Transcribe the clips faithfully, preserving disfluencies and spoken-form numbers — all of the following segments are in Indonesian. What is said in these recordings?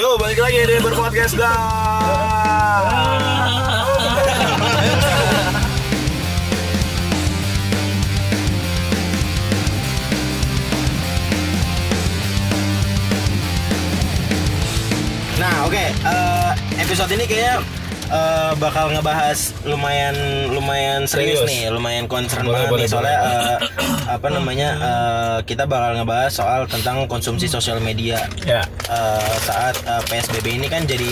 Yo, balik lagi di Berpodcast dah. Nah, oke, okay. uh, episode ini kayaknya uh, bakal ngebahas lumayan lumayan serius, serius. nih, lumayan concern banget nih soalnya uh, apa namanya uh, kita bakal ngebahas soal tentang konsumsi sosial media yeah. uh, saat uh, P S B B ini kan jadi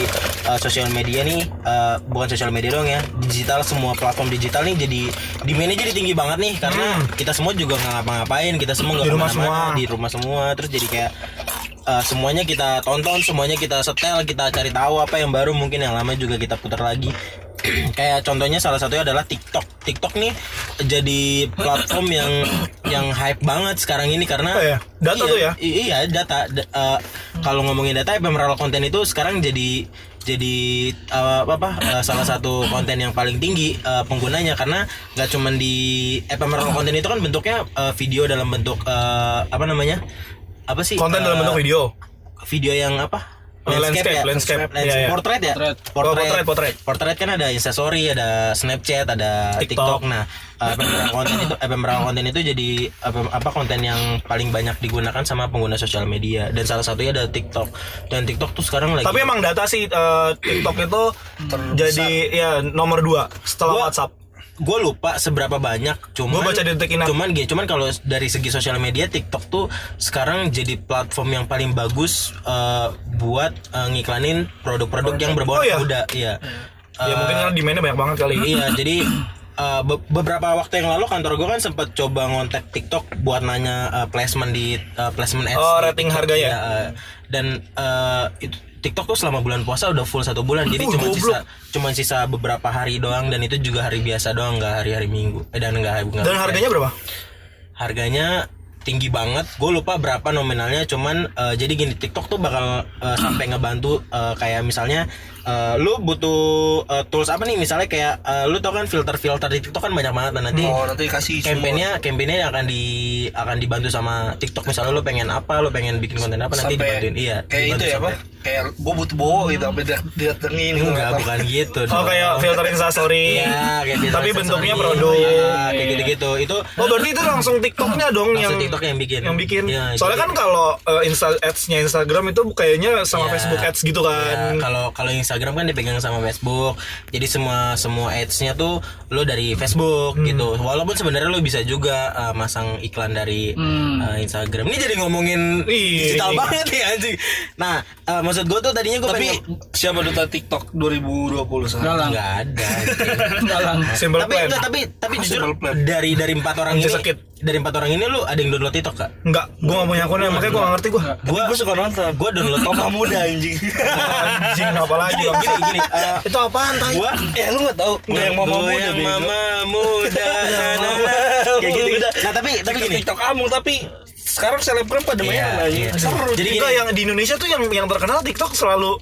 uh, sosial media nih uh, bukan sosial media dong ya, digital, semua platform digital nih jadi demandnya jadi tinggi banget nih karena hmm. kita semua juga nggak ngapa-ngapain, kita semua nggak kemana-mana, di rumah semua, terus jadi kayak Uh, semuanya kita tonton, semuanya kita setel, kita cari tahu apa yang baru, mungkin yang lama juga kita putar lagi. Kayak contohnya salah satunya adalah TikTok. TikTok nih jadi platform yang yang hype banget sekarang ini karena oh ya, data iya, tuh ya. I- iya, data. D- uh, kalau ngomongin data, viral konten itu sekarang jadi jadi uh, apa apa uh, salah satu konten yang paling tinggi uh, penggunanya karena nggak cuman di ephemeral konten itu kan bentuknya uh, video dalam bentuk uh, apa namanya? apa sih konten uh, dalam bentuk video video yang apa landscape landscape, ya? landscape. landscape. landscape. Yeah, portrait yeah. ya portrait. Oh, portrait portrait portrait kan ada Instastory, ada Snapchat, ada TikTok, TikTok. Nah pemerahan konten itu pemerahan konten itu jadi apa konten yang paling banyak digunakan sama pengguna sosial media dan salah satunya ada TikTok, dan TikTok tuh sekarang lagi tapi emang data sih uh, TikTok itu jadi ya nomor dua setelah Gua, WhatsApp. Gue lupa seberapa banyak, cuman gua baca di detik ini. Cuman gitu, cuman kalau dari segi sosial media TikTok tuh sekarang jadi platform yang paling bagus uh, buat uh, ngiklanin produk-produk oh, yang berbau oh, ya? muda, iya. Ya, uh, ya mungkin karena demandnya banyak banget kali. Iya, jadi uh, be- beberapa waktu yang lalu kantor gue kan sempat coba ngontak TikTok buat nanya uh, placement di uh, placement ads. Oh, rating TikTok, harganya. Ya, uh, dan uh, itu TikTok tuh selama bulan puasa udah full satu bulan, jadi uh, cuma sisa cuma sisa beberapa hari doang, dan itu juga hari biasa doang, nggak hari-hari minggu, eh, dan nggak hari nggak. Dan harganya berapa? Harganya tinggi banget, gue lupa berapa nominalnya, cuman uh, jadi gini, TikTok tuh bakal uh, sampai ngebantu uh, kayak misalnya uh, lu butuh uh, tools apa nih, misalnya kayak uh, lu tau kan filter-filter di TikTok kan banyak banget, dan nanti oh, nanti kasih campaign-nya campaign-nya akan di akan dibantu sama TikTok, misalnya lu pengen apa, lu pengen bikin konten apa sampai nanti dibantuin. Iya, kayak dibantu itu ya, apa kayak gue butuh bowo gitu sampai datengin gitu. Enggak, bukan gitu. Oh, kayak filter Instastory. Iya, kayak filter. Tapi bentuknya produk ya, kayak gitu-gitu. Itu oh, berarti itu langsung TikTok-nya dong yang yang bikin. Yang bikin. Ya, soalnya kan kalau uh, Insta ads-nya Instagram itu kayaknya sama ya, Facebook ads gitu kan. Kalau ya, kalau Instagram kan dipegang sama Facebook. Jadi semua semua ads-nya tuh lo dari Facebook hmm. gitu. Walaupun sebenarnya lo bisa juga uh, masang iklan dari hmm. uh, Instagram. Ini jadi ngomongin Iyi, digital iya. banget ya anjing. Nah, uh, maksud gue tuh tadinya gue pengen siapa duta TikTok dua ribu dua puluh sekarang enggak ada. Dalang. Simple tapi, plan. Enggak, tapi tapi oh, jujur dari dari empat orang ini sakit. Dari empat orang ini lu ada yang download TikTok gak? Enggak, gue gak punya akunnya, makanya gue gak ngerti gue Gue gue suka nonton, gue download TikTok. Kamu udah anjing Anjing, apa lagi? Gini, gini uh, itu apaan tadi? Gue, ya lu gak tau Gue yang mama muda yang mama muda kayak gitu. Nah tapi, tapi gini TikTok kamu, tapi sekarang selebgram pada mainan lagi. Seru. Jadi yang di Indonesia tuh yang yang terkenal TikTok selalu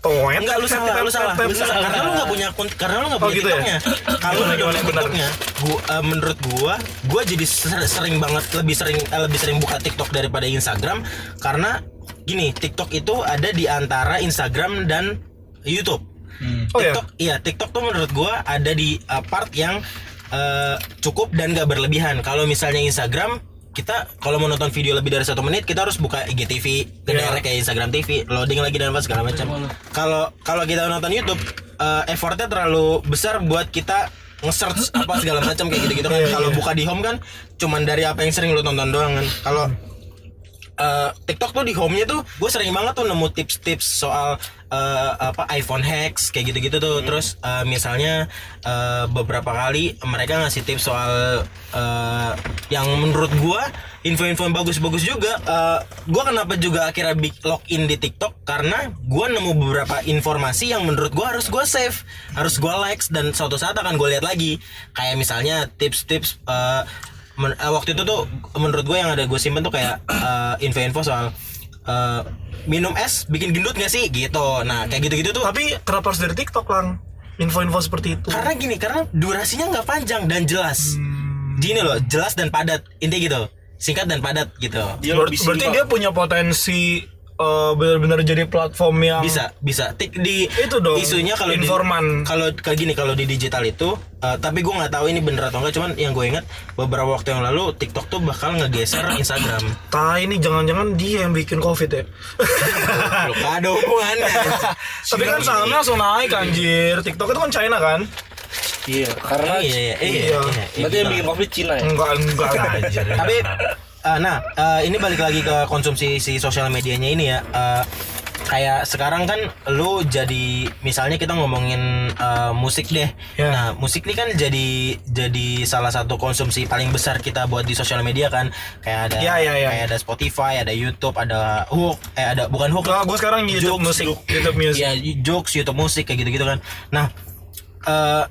Toet. Enggak, lu salah, lu salah. Karena lu enggak punya akun, karena lu enggak punya TikTok-nya. Kalau lu punya TikTok-nya, gua uh, menurut gua, gua jadi sering banget lebih sering uh, lebih sering buka TikTok daripada Instagram karena gini, TikTok itu ada di antara Instagram dan YouTube. Hmm. TikTok, oh, iya? Iya, TikTok tuh menurut gua ada di uh, part yang uh, cukup dan enggak berlebihan. Kalau misalnya Instagram kita kalau mau nonton video lebih dari satu menit kita harus buka I G T V, yeah. direct kayak Instagram T V, loading lagi dan apa segala macam. Kalau kalau kita nonton YouTube, uh, effortnya terlalu besar buat kita nge-search apa segala macam kayak gitu-gitu kan. Yeah, kalau yeah. buka di home kan, cuman dari apa yang sering lu tonton doang kan. Kalau Uh, TikTok tuh di home-nya tuh gue sering banget tuh nemu tips-tips soal uh, apa iPhone hacks kayak gitu-gitu tuh. hmm. Terus uh, misalnya uh, beberapa kali mereka ngasih tips soal uh, yang menurut gue info-info yang bagus-bagus juga. uh, gue kenapa juga akhirnya big login di TikTok karena gue nemu beberapa informasi yang menurut gue harus gue save, harus gue likes, dan suatu saat akan gue lihat lagi. Kayak misalnya tips-tips uh, Men, uh, waktu itu tuh menurut gue yang ada gue simpen tuh kayak uh, info-info soal uh, minum es bikin gendut gak sih gitu. Nah kayak gitu-gitu tuh. Tapi kenapa harus dari TikTok lang info-info seperti itu? Karena gini, karena durasinya gak panjang dan jelas. hmm. Gini loh, jelas dan padat, intinya gitu, singkat dan padat gitu. Dia Ber- berarti dia punya potensi uh, benar-benar jadi platform yang bisa bisa Tik, di itu dong isunya kalau informan kalau kayak gini kalau di digital itu uh, tapi gue nggak tahu ini bener atau enggak, cuman yang gue ingat beberapa waktu yang lalu TikTok tuh bakal ngegeser Instagram. Ta ini jangan-jangan dia yang bikin COVID ya? Gak ada hubungannya. Tapi kan sahamnya langsung naik anjir. TikTok itu kan China kan? Iya, karena iya, iya, iya, iya, iya, iya. Berarti yang bikin kopi Cina ya? Enggak, enggak aja. Tapi, uh, nah uh, ini balik lagi ke konsumsi si sosial medianya ini ya. uh, Kayak sekarang kan lu jadi, misalnya kita ngomongin uh, musik deh yeah. Nah musik ini kan jadi jadi salah satu konsumsi paling besar kita buat di sosial media kan. Kayak ada yeah, yeah, yeah. kayak ada Spotify, ada YouTube, ada Hook, eh ada bukan Hook nah, gue sekarang YouTube jokes, musik YouTube music. Ya, jokes, YouTube musik kayak gitu-gitu kan. Nah uh,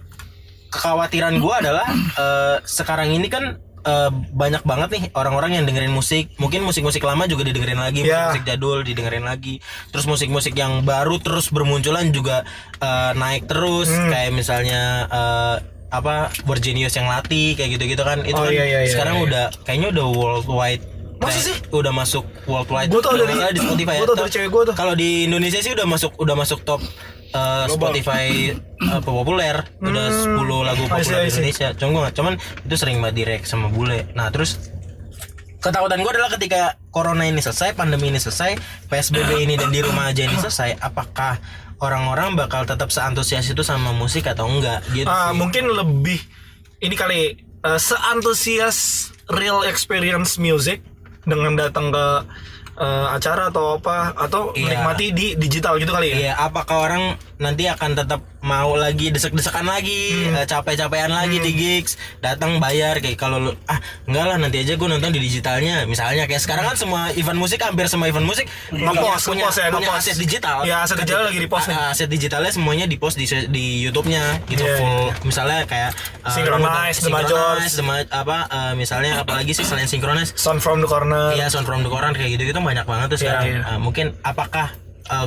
kekhawatiran gue adalah uh, sekarang ini kan Uh, banyak banget nih orang-orang yang dengerin musik. Mungkin musik-musik lama juga didengerin lagi yeah. Musik jadul didengerin lagi. Terus musik-musik yang baru terus bermunculan juga uh, naik terus mm. Kayak misalnya uh, apa Borgenius yang Lati kayak gitu-gitu kan. Itu oh, kan iya, iya, iya, sekarang iya. udah kayaknya udah worldwide. Masa sih? Udah masuk worldwide. Gue tau dari di Spotify ya. Kalau di Indonesia sih udah masuk udah masuk top Uh, Spotify uh, populer udah hmm. sepuluh lagu populer di Indonesia. Cuman, cuman itu sering banget direk sama bule. Nah terus ketakutan gue adalah ketika corona ini selesai, pandemi ini selesai, P S B B ini dan di rumah aja ini selesai, apakah orang-orang bakal tetap seantusias itu sama musik atau enggak? Gitu uh, mungkin lebih ini kali uh, seantusias real experience music dengan datang ke Uh, acara atau apa atau iya. menikmati di digital gitu kali ya. Iya, apakah orang nanti akan tetap mau lagi desek-desekan lagi, hmm. capek-capean lagi hmm. di gigs, datang bayar kayak kalau ah enggak lah nanti aja gue nonton di digitalnya. Misalnya kayak sekarang kan semua event musik hampir semua event musik nge-post, punya, nge-post, punya, ya, punya aset digital. Ya, aset digital lagi di-post nih. Aset digitalnya semuanya di-post di di YouTube-nya gitu yeah, full. Yeah. Misalnya kayak uh, Synchronize, The Majors, apa uh, misalnya apalagi sih selain Synchronize, Sound from the Corner. Iya, Sound from the Corner kayak gitu-gitu banyak banget tuh sekarang. Yeah, yeah. Uh, mungkin apakah uh,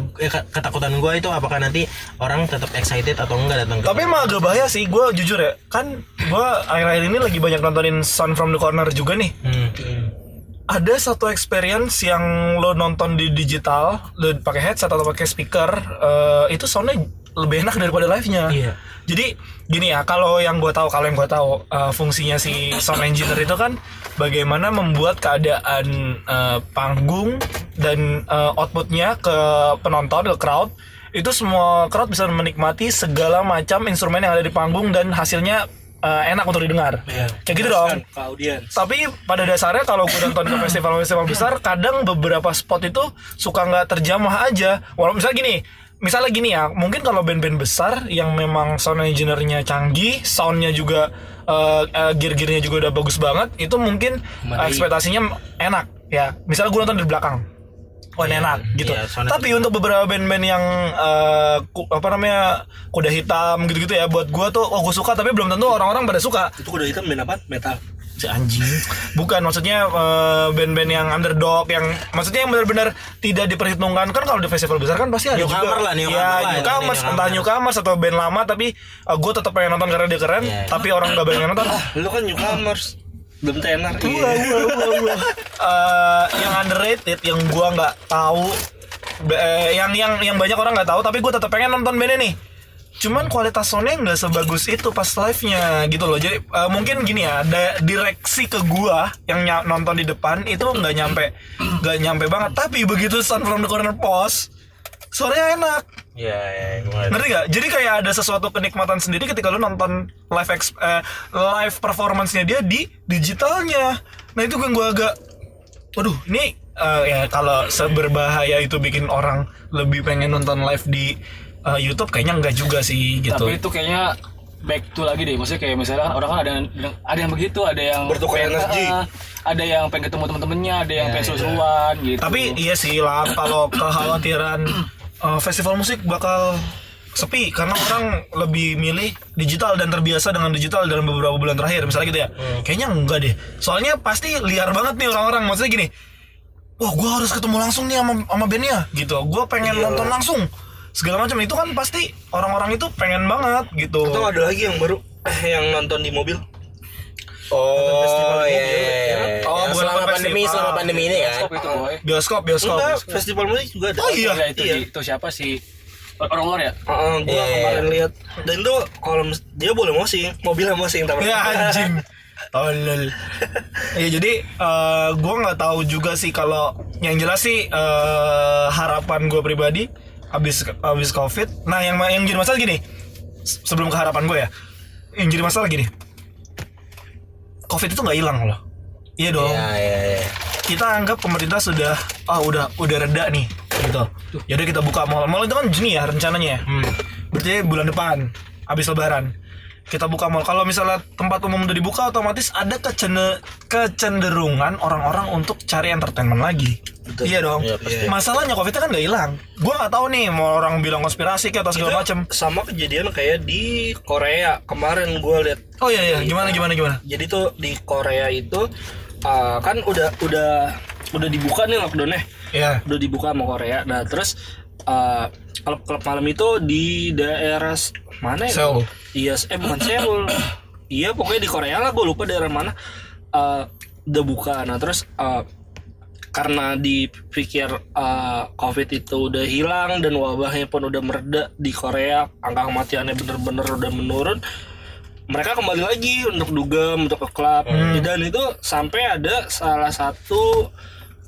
ketakutan gue itu apakah nanti orang tetap excited atau enggak datang? Tapi emang agak bahaya sih, gue jujur ya. Kan gue akhir-akhir ini lagi banyak nontonin Sound from the Corner juga nih. Hmm. Ada satu experience yang lo nonton di digital, lo pakai headset atau pakai speaker, uh, itu soundnya lebih enak daripada live-nya. Iya. Jadi gini ya, kalau yang gue tahu, kalau yang gue tahu uh, fungsinya si sound engineer itu kan bagaimana membuat keadaan uh, panggung dan uh, outputnya ke penonton, ke crowd, itu semua crowd bisa menikmati segala macam instrumen yang ada di panggung dan hasilnya uh, enak untuk didengar. Yeah. Kayak gitu dong. Tapi pada dasarnya kalau gue nonton ke festival-festival besar, kadang beberapa spot itu suka nggak terjamah aja. Walaupun misalnya gini. Misalnya gini ya, mungkin kalau band-band besar yang memang sound engineer-nya canggih, sound-nya juga uh, uh, gear-gearnya juga udah bagus banget, itu mungkin uh, ekspektasinya enak ya. Misalnya gue nonton dari belakang, oh yeah, enak gitu. Yeah, tapi untuk beberapa band-band yang uh, ku, apa namanya kuda hitam gitu-gitu ya, buat gue tuh oh gue suka, tapi belum tentu orang-orang pada suka. Itu kuda hitam band apa? Metal. Anjing. Bukan, maksudnya uh, band-band yang underdog, yang maksudnya yang benar-benar tidak diperhitungkan. Kan kalau di festival besar kan pasti ada newcomer juga lah, newcomer ya, lah, newcomer, ya, entah newcomer atau band lama. Tapi uh, gue tetap pengen nonton karena dia keren yeah. Tapi orang gak pengen nonton. Ah, lu kan newcomer belum tenar. Yang underrated, yang gue gak tahu, yang yang yang banyak orang gak tahu, tapi gue tetap pengen nonton bandnya nih. Cuman kualitas soundnya nggak sebagus itu pas live-nya gitu loh. Jadi uh, mungkin gini ya, da- direksi ke gua yang ny- nonton di depan itu nggak nyampe, nggak nyampe banget. Tapi begitu Sound from the Corner post, suaranya enak. Iya, ya, ya, ngerti nggak? Jadi kayak ada sesuatu kenikmatan sendiri ketika lu nonton live exp- uh, live performance-nya dia di digitalnya. Nah itu yang gua agak, waduh, ini uh, ya kalau seberbahaya itu bikin orang lebih pengen nonton live di Uh, YouTube kayaknya enggak juga sih gitu. Tapi itu kayaknya back to lagi deh. Maksudnya kayak misalnya kan orang kan ada yang, ada yang begitu, ada yang bertukar energi, ada yang pengen ketemu teman-temannya, ada yang ya, pengen seru-seruan ya. Gitu. Tapi iya sih lah kalau kekhawatiran uh, festival musik bakal sepi karena orang lebih milih digital dan terbiasa dengan digital dalam beberapa bulan terakhir misalnya gitu ya. Hmm. Kayaknya enggak deh. Soalnya pasti liar banget nih orang-orang. Maksudnya gini. Wah, gue harus ketemu langsung nih sama sama bandnya gitu. Gue pengen Iyalah. nonton langsung. Segala macam itu kan pasti orang-orang itu pengen banget gitu. Atau ada lagi yang baru yang nonton di mobil. Oh iya. Yeah. Oh oh, ya, selama pandemi, pandemi selama pandemi ini kan. Bioskop itu boy. Bioskop, bioskop. Enggak, bioskop. Festival musik juga ada. Oh iya, ya, itu iya. Di, itu siapa sih? Orang luar ya? Heeh, uh, gua yeah, kemarin yeah. lihat. Dan itu kalau dia boleh mosing, mobilnya mosing tapi. Ya anjing. Tolol. Ya jadi uh, gua enggak tahu juga sih kalau yang jelas sih uh, harapan gua pribadi abis abis Covid. Nah, yang yang jadi masalah gini. Sebelum ke harapan gua ya. Yang jadi masalah gini. Covid itu nggak hilang loh, iya dong. Ya, ya, ya. Kita anggap pemerintah sudah, ah oh, udah udah reda nih, gitu. Yaudah kita buka mal, mal itu kan Juni ya rencananya. Hmm. Berarti bulan depan, abis Lebaran, kita buka mal. Kalau misalnya tempat umum udah dibuka, otomatis ada kecene, kecenderungan orang-orang untuk cari entertainment lagi. Betul. Iya dong. Ya, masalahnya Covid-nya kan nggak hilang. Gua nggak tahu nih, mau orang bilang konspirasi kayak atau segala macam. Sama kejadian kayak di Korea kemarin gue lihat. Oh iya iya. Gimana gimana gimana? Jadi tuh di Korea itu uh, kan udah udah udah dibuka nih lockdownnya. Iya. Udah dibuka sama Korea. Nah terus uh, klub-klub malam itu di daerah mana ya? Seoul. Iya, eh bukan Seoul. Iya pokoknya di Korea lah, gue lupa daerah mana. Uh, udah buka. Nah terus. Uh, Karena dipikir uh, Covid itu udah hilang dan wabahnya pun udah mereda di Korea, angka kematiannya bener-bener udah menurun. Mereka kembali lagi untuk dugem, untuk ke klub. Hmm. Dan itu sampai ada salah satu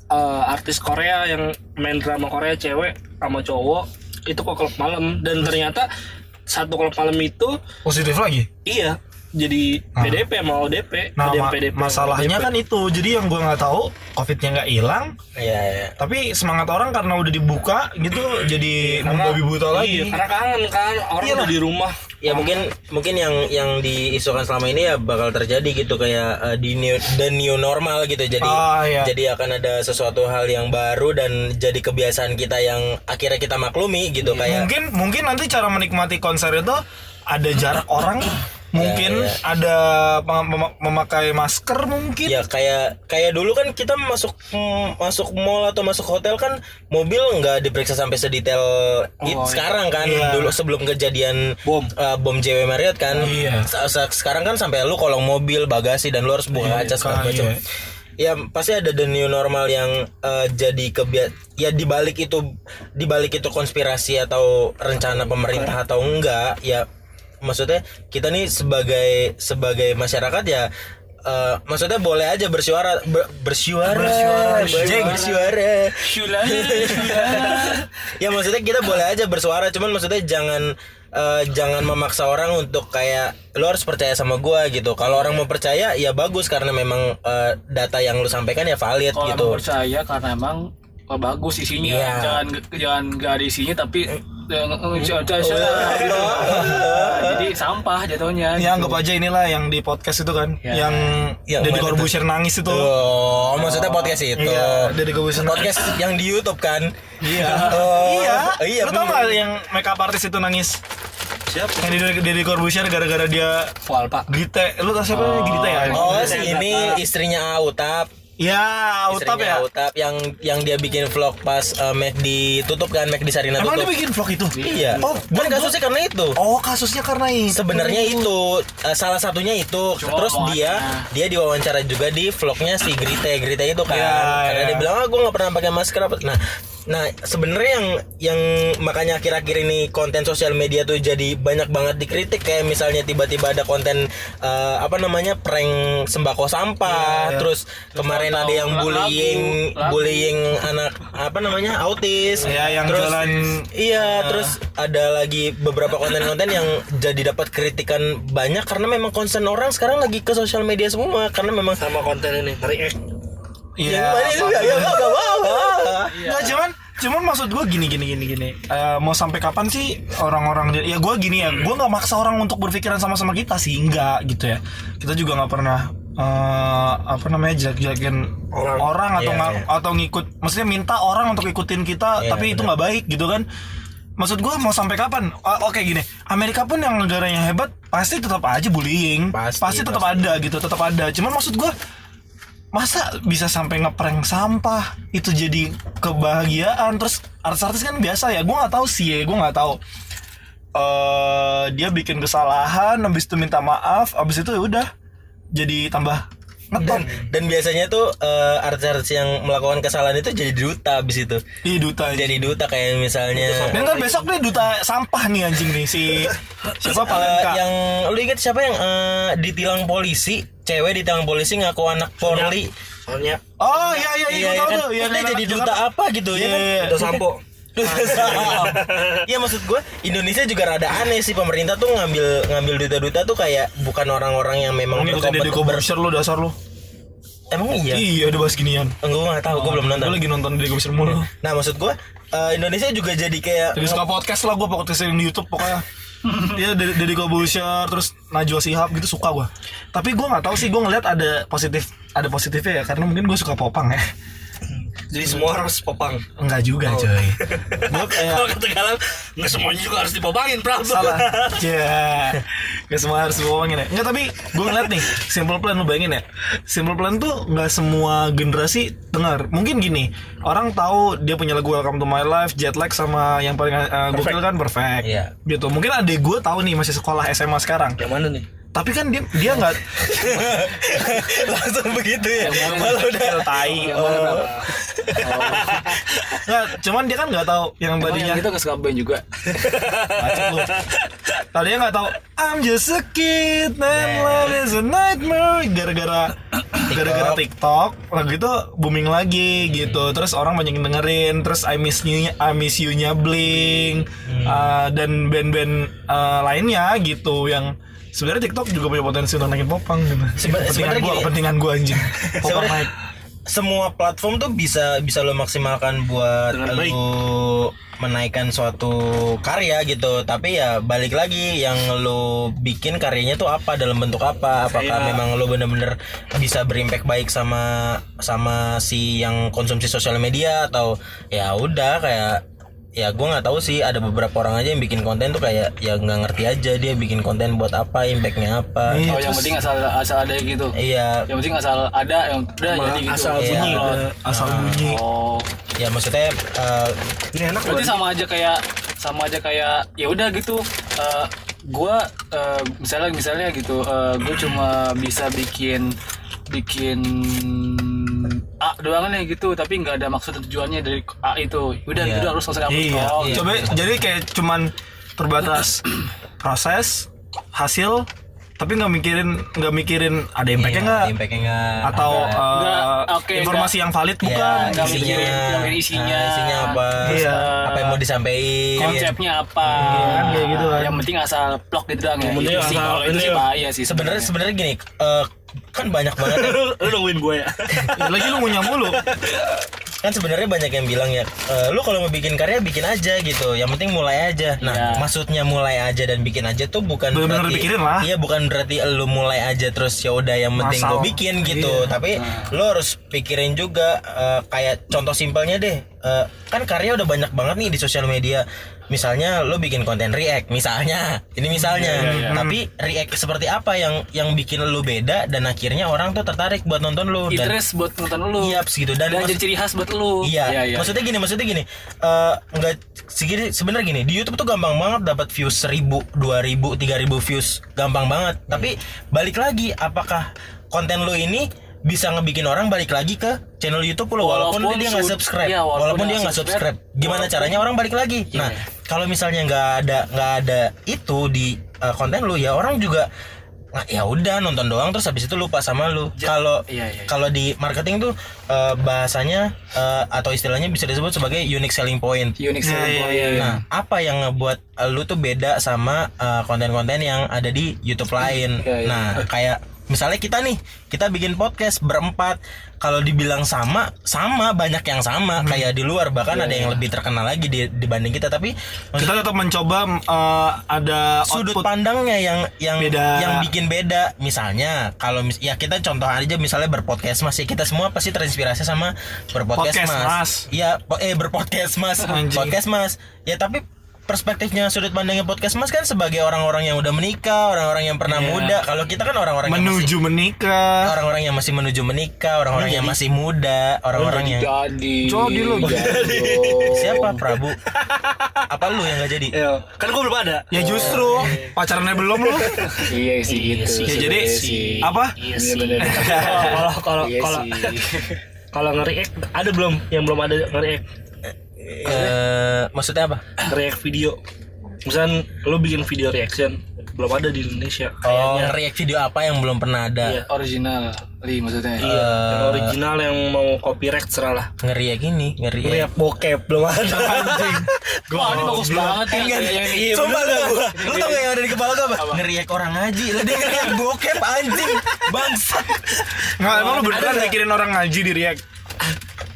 uh, artis Korea yang main drama Korea, cewek sama cowok, itu ke klub malam. Dan ternyata satu klub malam itu positif lagi? Iya, jadi nah. P D P sama O D P. Nah, ma- P D P masalahnya O D P. Kan itu. Jadi yang gue nggak tahu, Covid-nya nggak hilang. Iya, iya. Tapi semangat orang karena udah dibuka gitu, jadi membabi buta lagi. Iya, karena kangen kan orang Iyalah. Udah di rumah. Ya ah. mungkin mungkin yang yang diisukan selama ini ya bakal terjadi gitu kayak uh, di new the new normal gitu. Jadi ah, iya. jadi akan ada sesuatu hal yang baru dan jadi kebiasaan kita yang akhirnya kita maklumi gitu. Iya. Kayak mungkin mungkin nanti cara menikmati konser itu ada jarak orang. Mungkin ya, ya. Ada mem- memakai masker mungkin. Ya kayak kayak dulu kan kita masuk mm, masuk mall atau masuk hotel kan mobil nggak diperiksa sampai sedetail oh, it, sekarang kan ya. Dulu sebelum kejadian bom uh, bom J W Marriott kan. Oh, iya. Sekarang kan sampai lu kolong mobil, bagasi dan lu harus buka kaca segala macam. Ya pasti ada the new normal yang uh, jadi kebiasaan. Ya dibalik itu dibalik itu konspirasi atau rencana pemerintah atau enggak ya. Maksudnya kita nih sebagai sebagai masyarakat ya uh, maksudnya boleh aja bersuara ber, bersuara bersuara bersuara, bersuara. Syulah, syulah. Ya maksudnya kita boleh aja bersuara, cuman maksudnya jangan uh, jangan memaksa orang untuk kayak lo harus percaya sama gua gitu. Kalau orang mau percaya ya bagus karena memang uh, data yang lo sampaikan ya valid. Kalo gitu kalau percaya karena emang oh, bagus isinya yeah. jangan jangan gak ada isinya tapi jadi sampah jatuhnya. Ya anggap aja inilah yang di podcast itu kan, yang Deddy Corbuzier nangis itu. Oh, maksudnya podcast itu. Deddy Corbuzier podcast yang di YouTube kan. Iya. Iya. Iya. Lu tau nggak yang makeup artist itu nangis? Siapa? Yang Deddy Corbuzier gara-gara dia Walpa. Gita, lu tau siapa Gita ya? Oh, si ini istrinya Autap. Ya, Utap ya. Utap yang yang dia bikin vlog pas uh, Mekdi tutup kan, Mekdi Sarinah tutup. Emang dia bikin vlog itu? Iya. Oh, bukan kasusnya karena itu. Oh, kasusnya karena itu. Sebenarnya itu uh, salah satunya itu. Cuma terus wawanya. dia dia diwawancara juga di vlognya si Grite. Grite itu kan. Ya, karena ya. Dia bilang, "Ah, gue enggak pernah pakai masker." Nah, Nah sebenarnya yang yang makanya akhir-akhir ini konten sosial media tuh jadi banyak banget dikritik, kayak misalnya tiba-tiba ada konten uh, apa namanya prank sembako sampah, ya, ya. Terus, terus kemarin ada yang bullying lagu, lagu. bullying anak apa namanya autis, ya, yang terus jalan, iya ya. Terus ada lagi beberapa konten-konten yang jadi dapat kritikan banyak karena memang concern orang sekarang lagi ke sosial media semua karena memang sama konten ini react. Iya, ya, ya, nggak cuman, cuman maksud gue gini gini gini gini. Uh, mau sampai kapan sih orang-orang? Ya gue gini ya, gue nggak maksa orang untuk berpikiran sama-sama kita sih, enggak gitu ya. Kita juga nggak pernah uh, apa namanya jag-jagin orang, orang atau yeah, ng- yeah. atau ngikut, maksudnya minta orang untuk ikutin kita, yeah, tapi itu nggak baik gitu kan. Maksud gue mau sampai kapan? O- Oke gini, Amerika pun yang negaranya hebat pasti tetap aja bullying, pasti, pasti tetap pasti. ada gitu, tetap ada. Cuman maksud gue. Masa bisa sampai ngeprank sampah itu jadi kebahagiaan? Terus artis-artis kan biasa ya, gue nggak tahu sih ya, gue nggak tahu uh, dia bikin kesalahan, habis itu minta maaf, habis itu ya udah jadi tambah Dan, dan biasanya tuh uh, artis-artis yang melakukan kesalahan itu jadi duta abis itu. Iya duta. Jadi duta kayak misalnya. Dengar besok nih duta sampah nih anjing nih si siapa Palenka. Uh, yang lu inget siapa yang uh, ditilang polisi, cewek ditilang polisi ngaku anak Polri. Soalnya. Oh iya iya iya. Iya kan? Iya, dia jadi duta apa gitu ya kan? Duta sampo. Iya maksud gue Indonesia juga rada aneh sih, pemerintah tuh ngambil ngambil duta-duta tuh kayak bukan orang-orang yang memang berkompeten. Deddy Corbuzier lu dasar lu. Emang iya? Iya udah bahas ginian. Enggak, gue gak tau, gue belum nonton. Gue lagi nonton Deddy Corbuzier mulu. Nah maksud gue uh, Indonesia juga jadi kayak jadi suka podcast lah gue, podcastin di YouTube pokoknya. Iya Deddy Corbuzier terus Najwa Sihab gitu suka gue. Tapi gue gak tahu sih, gue ngeliat ada positif, ada positifnya ya karena mungkin gue suka popang ya. Jadi semua harus popang? Enggak juga oh. Coy kalau kata galang nggak semuanya juga harus dipopangin Pram. Salah yeah. Nggak semua harus dipopangin ya. Nggak tapi gue ngeliat nih Simple Plan, lu bayangin ya Simple Plan tuh nggak semua generasi dengar. Mungkin gini, orang tahu dia punya lagu Welcome to My Life, Jetlag sama yang paling uh, gue pilih kan Perfect yeah. Gitu. Mungkin adek gue tahu nih masih sekolah S M A sekarang. Yang mana nih? Tapi kan dia dia nggak langsung begitu ya. Kalau udah tai. Oh. Nggak, cuman dia kan nggak tahu yang tadinya. Kita nggak sekabeng juga. Tadinya nggak tahu. I'm just a kid and love is a nightmare. Gara-gara gara-gara TikTok lagu itu booming lagi gitu. Terus orang banyak dengerin. Terus I miss you I miss you nya Blink uh, dan band-band uh, lainnya gitu yang sebenarnya TikTok juga punya potensi untuk naikin popang gitu. Sebenarnya gua kepentingan gua anjing. Popang naik. Semua platform tuh bisa bisa lo maksimalkan buat lo menaikkan suatu karya gitu. Tapi ya balik lagi yang lo bikin karyanya tuh apa, dalam bentuk apa? Apakah Saya... memang lo bener-bener bisa berimpact baik sama sama si yang konsumsi sosial media atau ya udah kayak ya gue nggak tahu sih, ada beberapa orang aja yang bikin konten tuh kayak ya nggak ngerti aja dia bikin konten buat apa, impactnya apa. Iya, oh yang penting asal asal ada gitu. Iya. Yang penting asal ada yang udah jadi gitu. Asal bunyi. Iya. Asal bunyi. Oh. Ya maksudnya uh, ini enak. Berarti sama aja kayak sama aja kayak ya udah gitu. Uh, gue uh, misalnya misalnya gitu, uh, gue cuma bisa bikin bikin A doang nih gitu, tapi nggak ada maksud tujuannya dari A itu. Udah, yeah. Udah harus selesai. Iya. Yeah. Yeah. Coba, yeah. Jadi kayak cuman terbatas proses, hasil, tapi nggak mikirin nggak mikirin ada impactnya nggak? Yeah, atau uh, okay, informasi enggak. Yang valid yeah, bukan? Nggak mikirin isinya, nah, isinya apa? Yeah. Apa yang mau disampaikan? Konsepnya apa? Yeah, kayak gitu kan. Yang penting asal plok gitu doang. Yang penting asal itu sih bahaya sih. Sebenarnya sebenarnya gini. Uh, kan banyak banget ya. Lu nungguin gue ya lagi lu ngunyam mulu kan. Sebenarnya banyak yang bilang ya e, lu kalau mau bikin karya bikin aja gitu, yang penting mulai aja. Nah yeah. Maksudnya mulai aja dan bikin aja tuh bukan bener-bener berarti pikirin lah. Iya bukan berarti lu mulai aja terus ya udah yang penting gue bikin gitu yeah. Tapi nah. Lu harus pikirin juga uh, kayak contoh simpelnya deh uh, kan karya udah banyak banget nih di sosial media. Misalnya lo bikin konten react misalnya, ini misalnya yeah, yeah, yeah. Tapi react seperti apa yang yang bikin lo beda dan akhirnya orang tuh tertarik buat nonton lo, interest dan, buat nonton lo yaps gitu dan, dan maksud, jadi ciri khas buat lo iya yeah, yeah. Maksudnya gini maksudnya gini uh, nggak sebenarnya gini, di YouTube tuh gampang banget dapat views seribu dua ribu tiga ribu views, gampang banget hmm. Tapi balik lagi apakah konten lo ini bisa ngebikin orang balik lagi ke channel YouTube lo walaupun, walaupun dia nggak subscribe ya, walaupun, walaupun dia nggak subscribe, gimana caranya orang balik lagi yeah. Nah kalau misalnya nggak ada nggak ada itu di uh, konten lo ya orang juga nah, ya udah nonton doang terus habis itu lupa sama lo. Kalau yeah, yeah, yeah. Kalau di marketing tuh uh, bahasanya uh, atau istilahnya bisa disebut sebagai unique selling point. Unique selling point. Yeah, yeah, yeah. Nah apa yang ngebuat lo tuh beda sama uh, konten-konten yang ada di YouTube lain yeah, yeah. Nah kayak misalnya kita nih, kita bikin podcast berempat. Kalau dibilang sama, sama banyak yang sama hmm. Kayak di luar, bahkan yeah, ada yang yeah. lebih terkenal lagi di, dibanding kita. Tapi kita tetap mencoba uh, ada sudut pandangnya yang yang beda. Yang bikin beda. Misalnya, kalau mis- ya kita contoh aja misalnya berpodcast mas. Ya, kita semua pasti terinspirasi sama berpodcast mas. Iya, po- eh berpodcast mas, podcast mas. Ya tapi perspektifnya, sudut pandangnya podcast Mas kan sebagai orang-orang yang udah menikah, orang-orang yang pernah yeah. muda. Kalau kita kan orang-orang yang menuju menikah, orang-orang yang masih menuju menikah, orang-orang yang masih muda, orang-orang yang jadi. Jadi lu jadi. Siapa Prabu? Apa lu yang enggak jadi? Iya. Kan gua belum ada. Ya justru pacarnya belum lu. Iya sih gitu. Ya jadi apa? Iya sih. Kalau kalau kalau kalau nge-react ada belum yang belum ada nge-react? Uh, maksudnya apa? React video. Misalkan lo bikin video reaction, belum ada di Indonesia. Oh, react video apa yang belum pernah ada? Iya, original, li maksudnya. Iya, uh, yang original yang mau copyright seralah. Ngeriak ini, ngeriak. Ngeriak bokep belum ada. Gua ini bagus banget ya. Coba lu gua. Lu tau gak yang ada di kepala gua apa? Ngeriak orang ngaji. Lah dia ngeriak bokep anjing. Bangsat. Enggak emang lu beneran mikirin orang ngaji di react.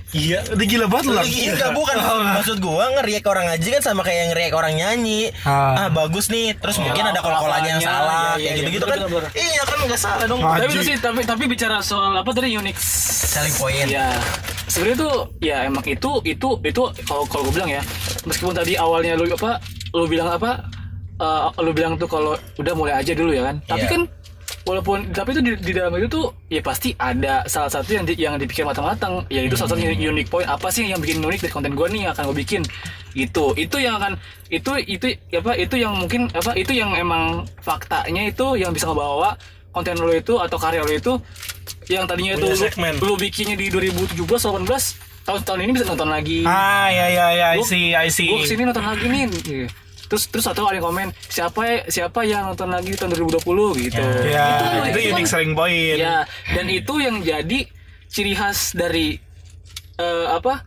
Iya, udah gila banget lah. Enggak, bukan. Maksud gua nge-react orang ngaji kan sama kayak nge-react orang nyanyi. Ah, ah bagus nih. Terus oh, mungkin ada kol-kolannya yang salah, iya, kayak iya, gitu-gitu iya, kan. Bener, bener. Iya kan enggak salah dong. Haji. Tapi itu sih tapi tapi bicara soal apa tadi unik selling point. Iya. Sebenarnya tuh ya emang itu itu itu kalau kalau gua bilang ya, meskipun tadi awalnya lu apa lu bilang apa uh, lu bilang tuh kalau udah mulai aja dulu ya kan. Tapi yeah. kan walaupun tapi itu di, di dalam itu tuh ya pasti ada salah satu yang di, yang dipikir matang-matang ya itu hmm. salah satu unique point apa sih yang bikin unik dari konten gue nih yang akan gue bikin itu itu yang akan itu itu apa itu yang mungkin apa itu yang emang faktanya itu yang bisa ngebawa konten lo itu atau karya lo itu yang tadinya punya itu lo, lo bikinnya di dua ribu tujuh belas delapan belas tahun-tahun ini bisa nonton lagi ah ya ya ya I see I see gue kesini nonton lagi nih terus terus atau ada yang komen siapa siapa yang nonton lagi tahun dua ribu dua puluh gitu yeah. itu, itu, itu unik kan, selling point ya dan itu yang jadi ciri khas dari uh, apa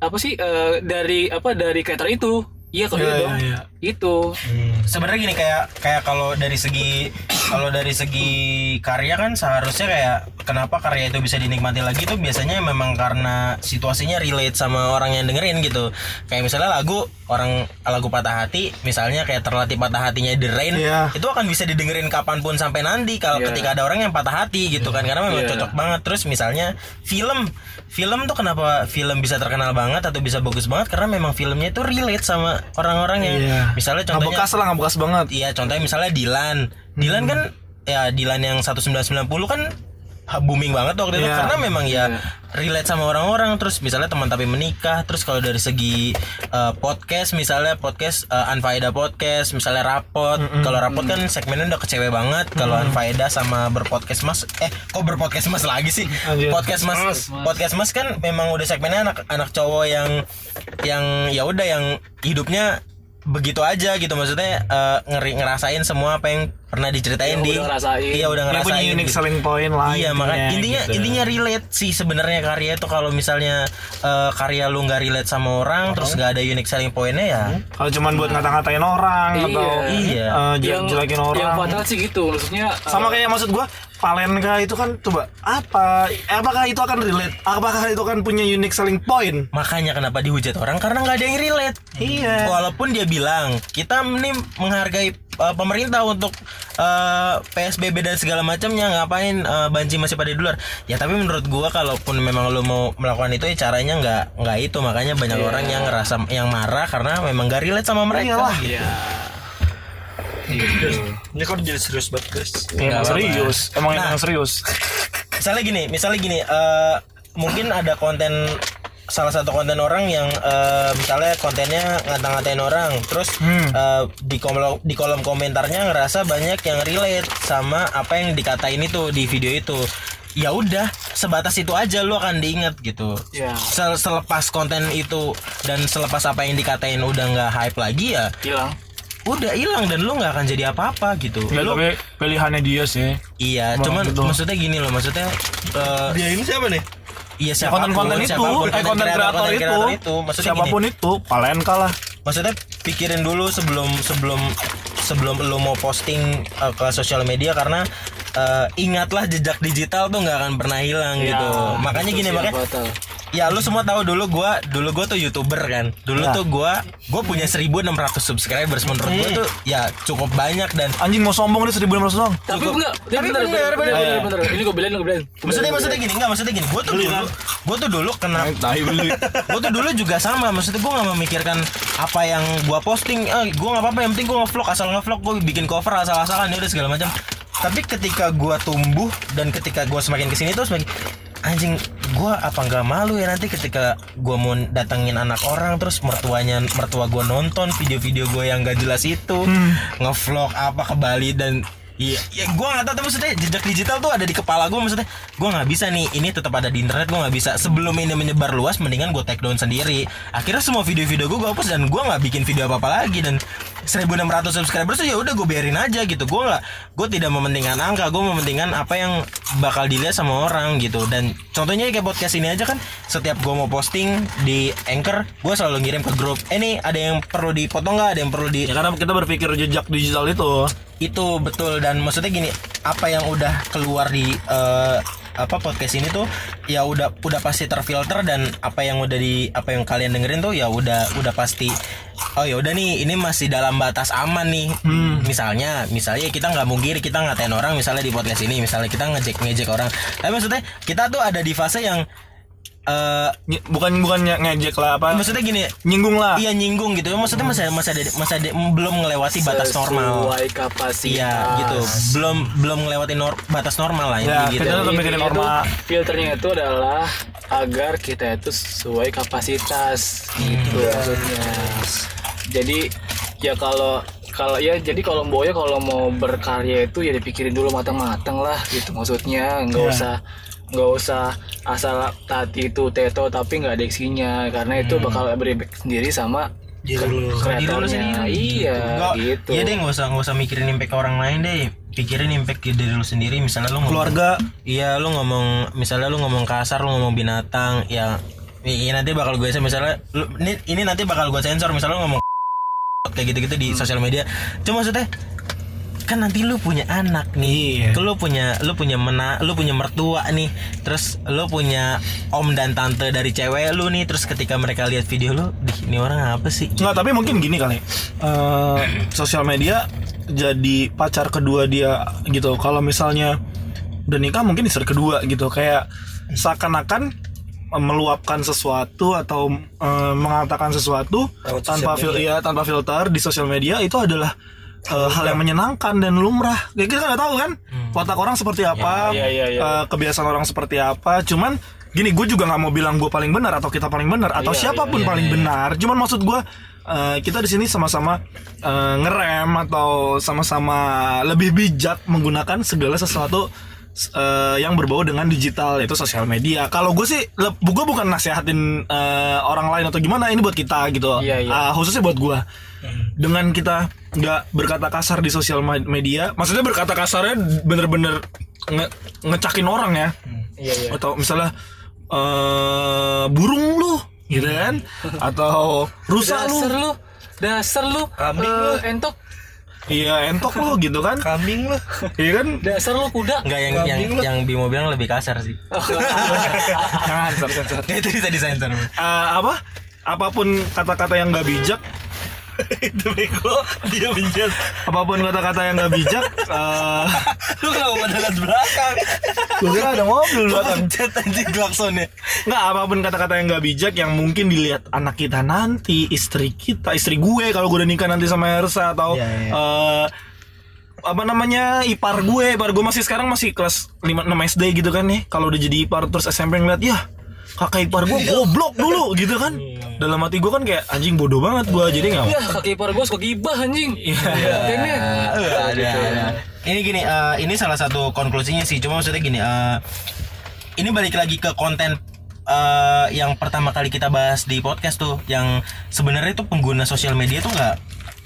apa sih uh, dari apa dari creator itu iya kalau yeah, yeah, yeah. itu hmm. sebenarnya gini kayak kayak kalau dari segi kalau dari segi karya kan seharusnya kayak kenapa karya itu bisa dinikmati lagi itu biasanya memang karena situasinya relate sama orang yang dengerin gitu kayak misalnya lagu orang lagu patah hati misalnya kayak terlatih patah hatinya The Rain yeah. itu akan bisa didengerin kapanpun sampai nanti kalau yeah. ketika ada orang yang patah hati gitu yeah. kan karena memang yeah. cocok banget terus misalnya film film tuh kenapa film bisa terkenal banget atau bisa bagus banget karena memang filmnya itu relate sama orang-orang yang yeah. misalnya contohnya ngebekas lah ngebekas banget iya contohnya misalnya Dilan Dilan hmm. kan ya Dilan yang sembilan belas sembilan puluh kan booming banget waktu yeah. itu karena memang ya yeah. relate sama orang-orang terus misalnya teman tapi menikah terus kalau dari segi uh, podcast misalnya podcast uh, Anfaedah podcast misalnya rapot mm-hmm. kalau rapot kan segmennya udah kecewe banget kalau mm-hmm. Anfaedah sama berpodcast mas eh kok berpodcast mas lagi sih Anjir. podcast mas, mas podcast mas kan memang udah segmennya anak anak cowok yang yang ya udah yang hidupnya begitu aja gitu maksudnya uh, ngeri ngerasain semua apa yang pernah diceritain ya, di iya udah ngerasain ya, unique selling point lah iya makanya intinya gitu. Intinya relate sih sebenarnya karya itu kalau misalnya uh, karya lu nggak relate sama orang uh-huh. terus nggak ada unique selling pointnya ya kalau cuman buat ngata-ngatain orang iya. atau iya. uh, jelekin orang yang fatal sih gitu maksudnya uh, sama kayak maksud gua Palenka itu kan coba apa apakah itu akan relate apakah itu akan punya unique selling point makanya kenapa dihujat orang karena nggak ada yang relate iya walaupun dia bilang kita ini menghargai uh, pemerintah untuk uh, P S B B dan segala macamnya ngapain uh, banci masih pada dolar ya tapi menurut gua kalaupun memang lo mau melakukan itu ya caranya nggak nggak itu makanya banyak yeah. orang yang ngerasa yang marah karena memang nggak relate sama mereka lah yeah. Ini kok jadi serius banget guys. Emang serius, emang nah, yang serius. Misalnya gini, misalnya gini, uh, mungkin ada konten salah satu konten orang yang uh, misalnya kontennya ngata-ngatain orang, terus hmm. uh, di kolom di kolom komentarnya ngerasa banyak yang relate sama apa yang dikatain itu di video itu. Ya udah sebatas itu aja lu akan diingat gitu yeah. Selepas konten itu dan selepas apa yang dikatain udah nggak hype lagi ya. Hilang. Udah hilang dan lu nggak akan jadi apa-apa gitu. Ya, lu tapi pilihannya dia sih. Iya, Bang, cuman betul. Maksudnya gini loh, maksudnya uh, dia ini siapa nih? Iya siapa ya, konten-konten itu, siapapun, eh, konten kreator itu, itu. Siapapun gini, itu, paling kalah. Maksudnya pikirin dulu sebelum sebelum sebelum lu mau posting uh, ke sosial media karena uh, ingatlah jejak digital tuh nggak akan pernah hilang ya, gitu. Makanya gini, makanya. Betul. Ya lu semua tahu dulu gue dulu gue tuh YouTuber kan. Dulu ya. tuh gue gue punya seribu enam ratus subscribers, menurut gue tuh ya cukup banyak. Dan anjing mau sombong deh seribu enam ratus doang. Tapi enggak, tapi benar benar benar. Ini gue belain, gue belain. Maksudnya maksudnya gini, enggak maksudnya gini. Gue tuh dulu gue tuh dulu kena gue tuh dulu juga sama. Maksudnya gue enggak memikirkan apa yang gue posting. Eh gue enggak apa-apa, yang penting gue nge-vlog, asal nge-vlog gue bikin cover asal-asalan ya udah segala macam. Tapi ketika gue tumbuh dan ketika gue semakin kesini tuh semakin anjing, gue apa nggak malu ya nanti ketika gue mau datengin anak orang terus mertuanya mertua gue nonton video-video gue yang gak jelas itu, hmm. ngevlog apa ke Bali dan ya, ya gue nggak tahu, tapi maksudnya jejak digital tuh ada di kepala gue. Maksudnya gue nggak bisa nih, ini tetap ada di internet, gue nggak bisa. Sebelum ini menyebar luas, mendingan gue take down sendiri. Akhirnya semua video-video gue gue hapus dan gue nggak bikin video apa-apa lagi. Dan seribu enam ratus subscribers tuh ya udah gue biarin aja gitu. Gue nggak, gue tidak mementingkan angka, gue mementingkan apa yang bakal dilihat sama orang gitu. Dan contohnya kayak podcast ini aja kan, setiap gue mau posting di Anchor, gue selalu ngirim ke grup. Eh nih ada yang perlu dipotong nggak? Ada yang perlu di? Ya karena kita berpikir jejak digital itu. Itu betul, dan maksudnya gini, apa yang udah keluar di uh, apa podcast ini tuh ya udah udah pasti terfilter, dan apa yang udah di apa yang kalian dengerin tuh ya udah udah pasti oh ya udah nih ini masih dalam batas aman nih. hmm. misalnya misalnya kita nggak mungkin kita ngatain orang misalnya di podcast ini, misalnya kita ngejek ngejek orang, tapi maksudnya kita tuh ada di fase yang Uh, bukan bukan ngejek lah apa maksudnya gini, nyinggung lah, iya nyinggung gitu maksudnya, masih masih ada masih ada belum melewati batas normal sesuai kapasitas, iya gitu, belum belum melewati nor, batas normal lah ya, gitu. Kita itu, normal. Filternya itu adalah agar kita itu sesuai kapasitas gitu, hmm. maksudnya. Jadi ya kalau kalau ya jadi kalau Boya kalau mau berkarya itu ya dipikirin dulu matang-matang lah gitu, maksudnya nggak yeah. usah nggak usah asal tati itu teto tapi nggak ada isinya, karena itu bakal beribet sendiri sama kreatornya. Iya gitu. Iya deh, nggak usah nggak usah mikirin impact orang lain deh, pikirin impact diri lu sendiri. Misalnya lu ngomong, keluarga, iya lu ngomong, misalnya lu ngomong kasar, lu ngomong binatang, ya ini nanti bakal gue misalnya lu, ini ini nanti bakal gue sensor, misalnya lu ngomong kayak gitu-gitu di sosial media. Cuma maksudnya kan nanti lu punya anak nih, iya. lu punya lu punya mena, lu punya mertua nih, terus lu punya om dan tante dari cewek lu nih, terus ketika mereka lihat video lu, dih ini orang apa sih? Nggak, tapi mungkin gini kali, uh, sosial media jadi pacar kedua dia gitu. Kalau misalnya udah nikah mungkin istri kedua gitu, kayak seakan-akan meluapkan sesuatu atau uh, mengatakan sesuatu oh, tanpa fil- ya, tanpa filter di sosial media itu adalah Uh, hal yang menyenangkan dan lumrah. Ya, kita kan gak tahu kan otak hmm. orang seperti apa, ya, ya, ya, ya. Uh, kebiasaan orang seperti apa. Cuman gini, gue juga gak mau bilang gue paling benar atau kita paling benar atau ya, siapapun ya, ya, paling ya, ya. benar. Cuman maksud gue uh, kita di sini sama-sama uh, ngerem atau sama-sama lebih bijak menggunakan segala sesuatu uh, yang berbau dengan digital, yaitu sosial media. Kalau gue sih, gue bukan nasihatin uh, orang lain atau gimana. Ini buat kita gitu, ya, ya. Uh, khususnya buat gue. Dengan kita nggak berkata kasar di sosial media, maksudnya berkata kasarnya bener-bener nge- ngecakin orang ya, hmm, iya, iya. atau misalnya uh, burung lu, gitu kan, atau rusa lu, dasar lu, dasar lu, kambing uh, lu, entok, iya entok lu gitu kan, kambing lu, iya kan, dasar lu kuda, nggak yang yang, yang Bimo bilang lebih kasar sih, jangan, sensor, itu bisa disensor, uh, apa, apapun kata-kata yang nggak bijak. Itu bego, dia bijak. Apapun kata-kata yang gak bijak, uh... lu kenapa mendekat belakang? Lu kira ada mobil belakang? Pencet anjing klaksonnya. Nggak, apapun kata-kata yang gak bijak yang mungkin dilihat anak kita nanti, istri kita, istri gue kalau gue udah nikah nanti sama Ersa, atau yeah, yeah. Uh, apa namanya, ipar gue, ipar gue masih sekarang masih kelas lima enam S D gitu kan nih. Kalau udah jadi ipar terus S M P ngeliat, ya kakak ipar gue goblok dulu gitu kan. Dalam hati gue kan kayak anjing bodoh banget gue, jadi nggak mau. Ya kakak ipar gue suka gibah anjing. Iya. Ini gini, uh, ini salah satu konklusinya sih. Cuma maksudnya gini, uh, ini balik lagi ke konten uh, yang pertama kali kita bahas di podcast tuh, yang sebenarnya tuh pengguna sosial media tuh nggak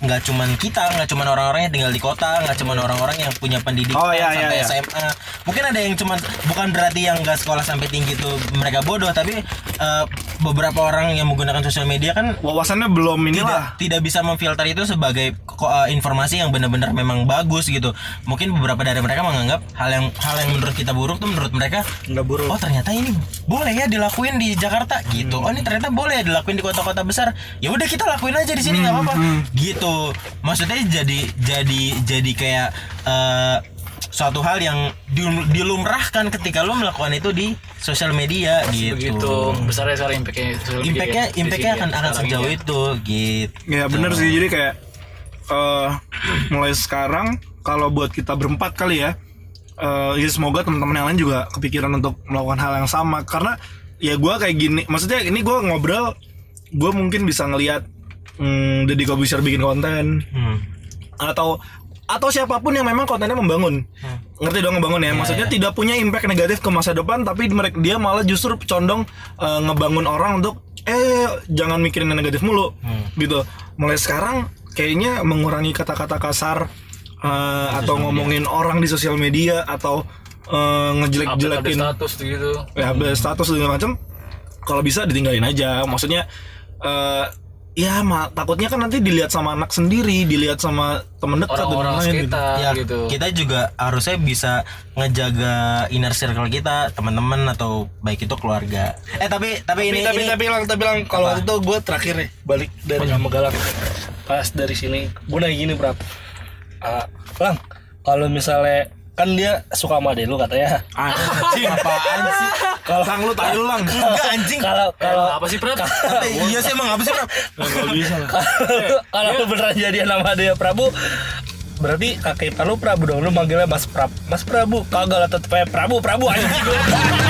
nggak cuman kita, nggak cuman orang-orang yang tinggal di kota, nggak cuman orang-orang yang punya pendidikan oh, iya, sampai iya, S M A. Mungkin ada yang cuman, bukan berarti yang nggak sekolah sampai tinggi itu mereka bodoh, tapi uh, beberapa orang yang menggunakan sosial media kan wawasannya belum inilah, tidak, tidak bisa memfilter itu sebagai uh, informasi yang benar-benar memang bagus gitu. Mungkin beberapa dari mereka menganggap hal yang hal yang menurut kita buruk tuh menurut mereka nggak buruk. Oh ternyata ini boleh ya dilakuin di Jakarta gitu. Hmm. Oh ini ternyata boleh ya dilakuin di kota-kota besar. Ya udah kita lakuin aja di sini nggak hmm, apa-apa. Hmm. Gitu. Maksudnya jadi jadi jadi kayak uh, suatu hal yang dilumrahkan ketika lo melakukan itu di sosial media. Terus gitu. Besarnya sekarang impact-nya. Impact-nya impact-nya akan akan sejauh ya, itu gitu. Ya benar sih. Jadi kayak uh, mulai sekarang kalau buat kita berempat kali ya, uh, ya semoga teman-teman yang lain juga kepikiran untuk melakukan hal yang sama. Karena ya gue kayak gini, maksudnya ini gue ngobrol, gue mungkin bisa ngelihat hmm, Deddy Corbuzier bikin konten hmm. atau atau siapapun yang memang kontennya membangun, hmm. ngerti dong membangun ya, maksudnya yeah, tidak punya impact negatif ke masa depan, tapi mereka dia malah justru condong uh, ngebangun orang untuk eh jangan mikirin yang negatif mulu, hmm. gitu. Mulai sekarang kayaknya mengurangi kata-kata kasar. Uh, atau ngomongin media, orang di sosial media atau uh, ngejelek-jelekin status gitu. Ya, update status segala macam. Kalau bisa ditinggalin aja. Maksudnya uh, ya ma- takutnya kan nanti dilihat sama anak sendiri, dilihat sama teman dekat dan lain-lain gitu. Ya, gitu. Kita juga harusnya bisa ngejaga inner circle kita, teman-teman atau baik itu keluarga. Eh tapi tapi, tapi ini tapi tapi bilang tapi bilang kalau itu gue terakhir nih balik dari Magelang. Pas dari sini gue naik gini, Prap. Uh, Lang, kalau misalnya kan dia suka sama Ade lu katanya. Anjing apaan sih? Kalau Lang lu tahu Lang. Enggak anjing. Kalau kalau apa sih, Prab? Iya sih emang apa sih, Prab? Enggak bisa lah. Kalau lu beneran jadian sama Ade Prabu, berarti kakek lu Prabu dong, lu manggilnya Mas Prab. Mas Prabu, kagak lah tetep Prabu, Prabu anjing.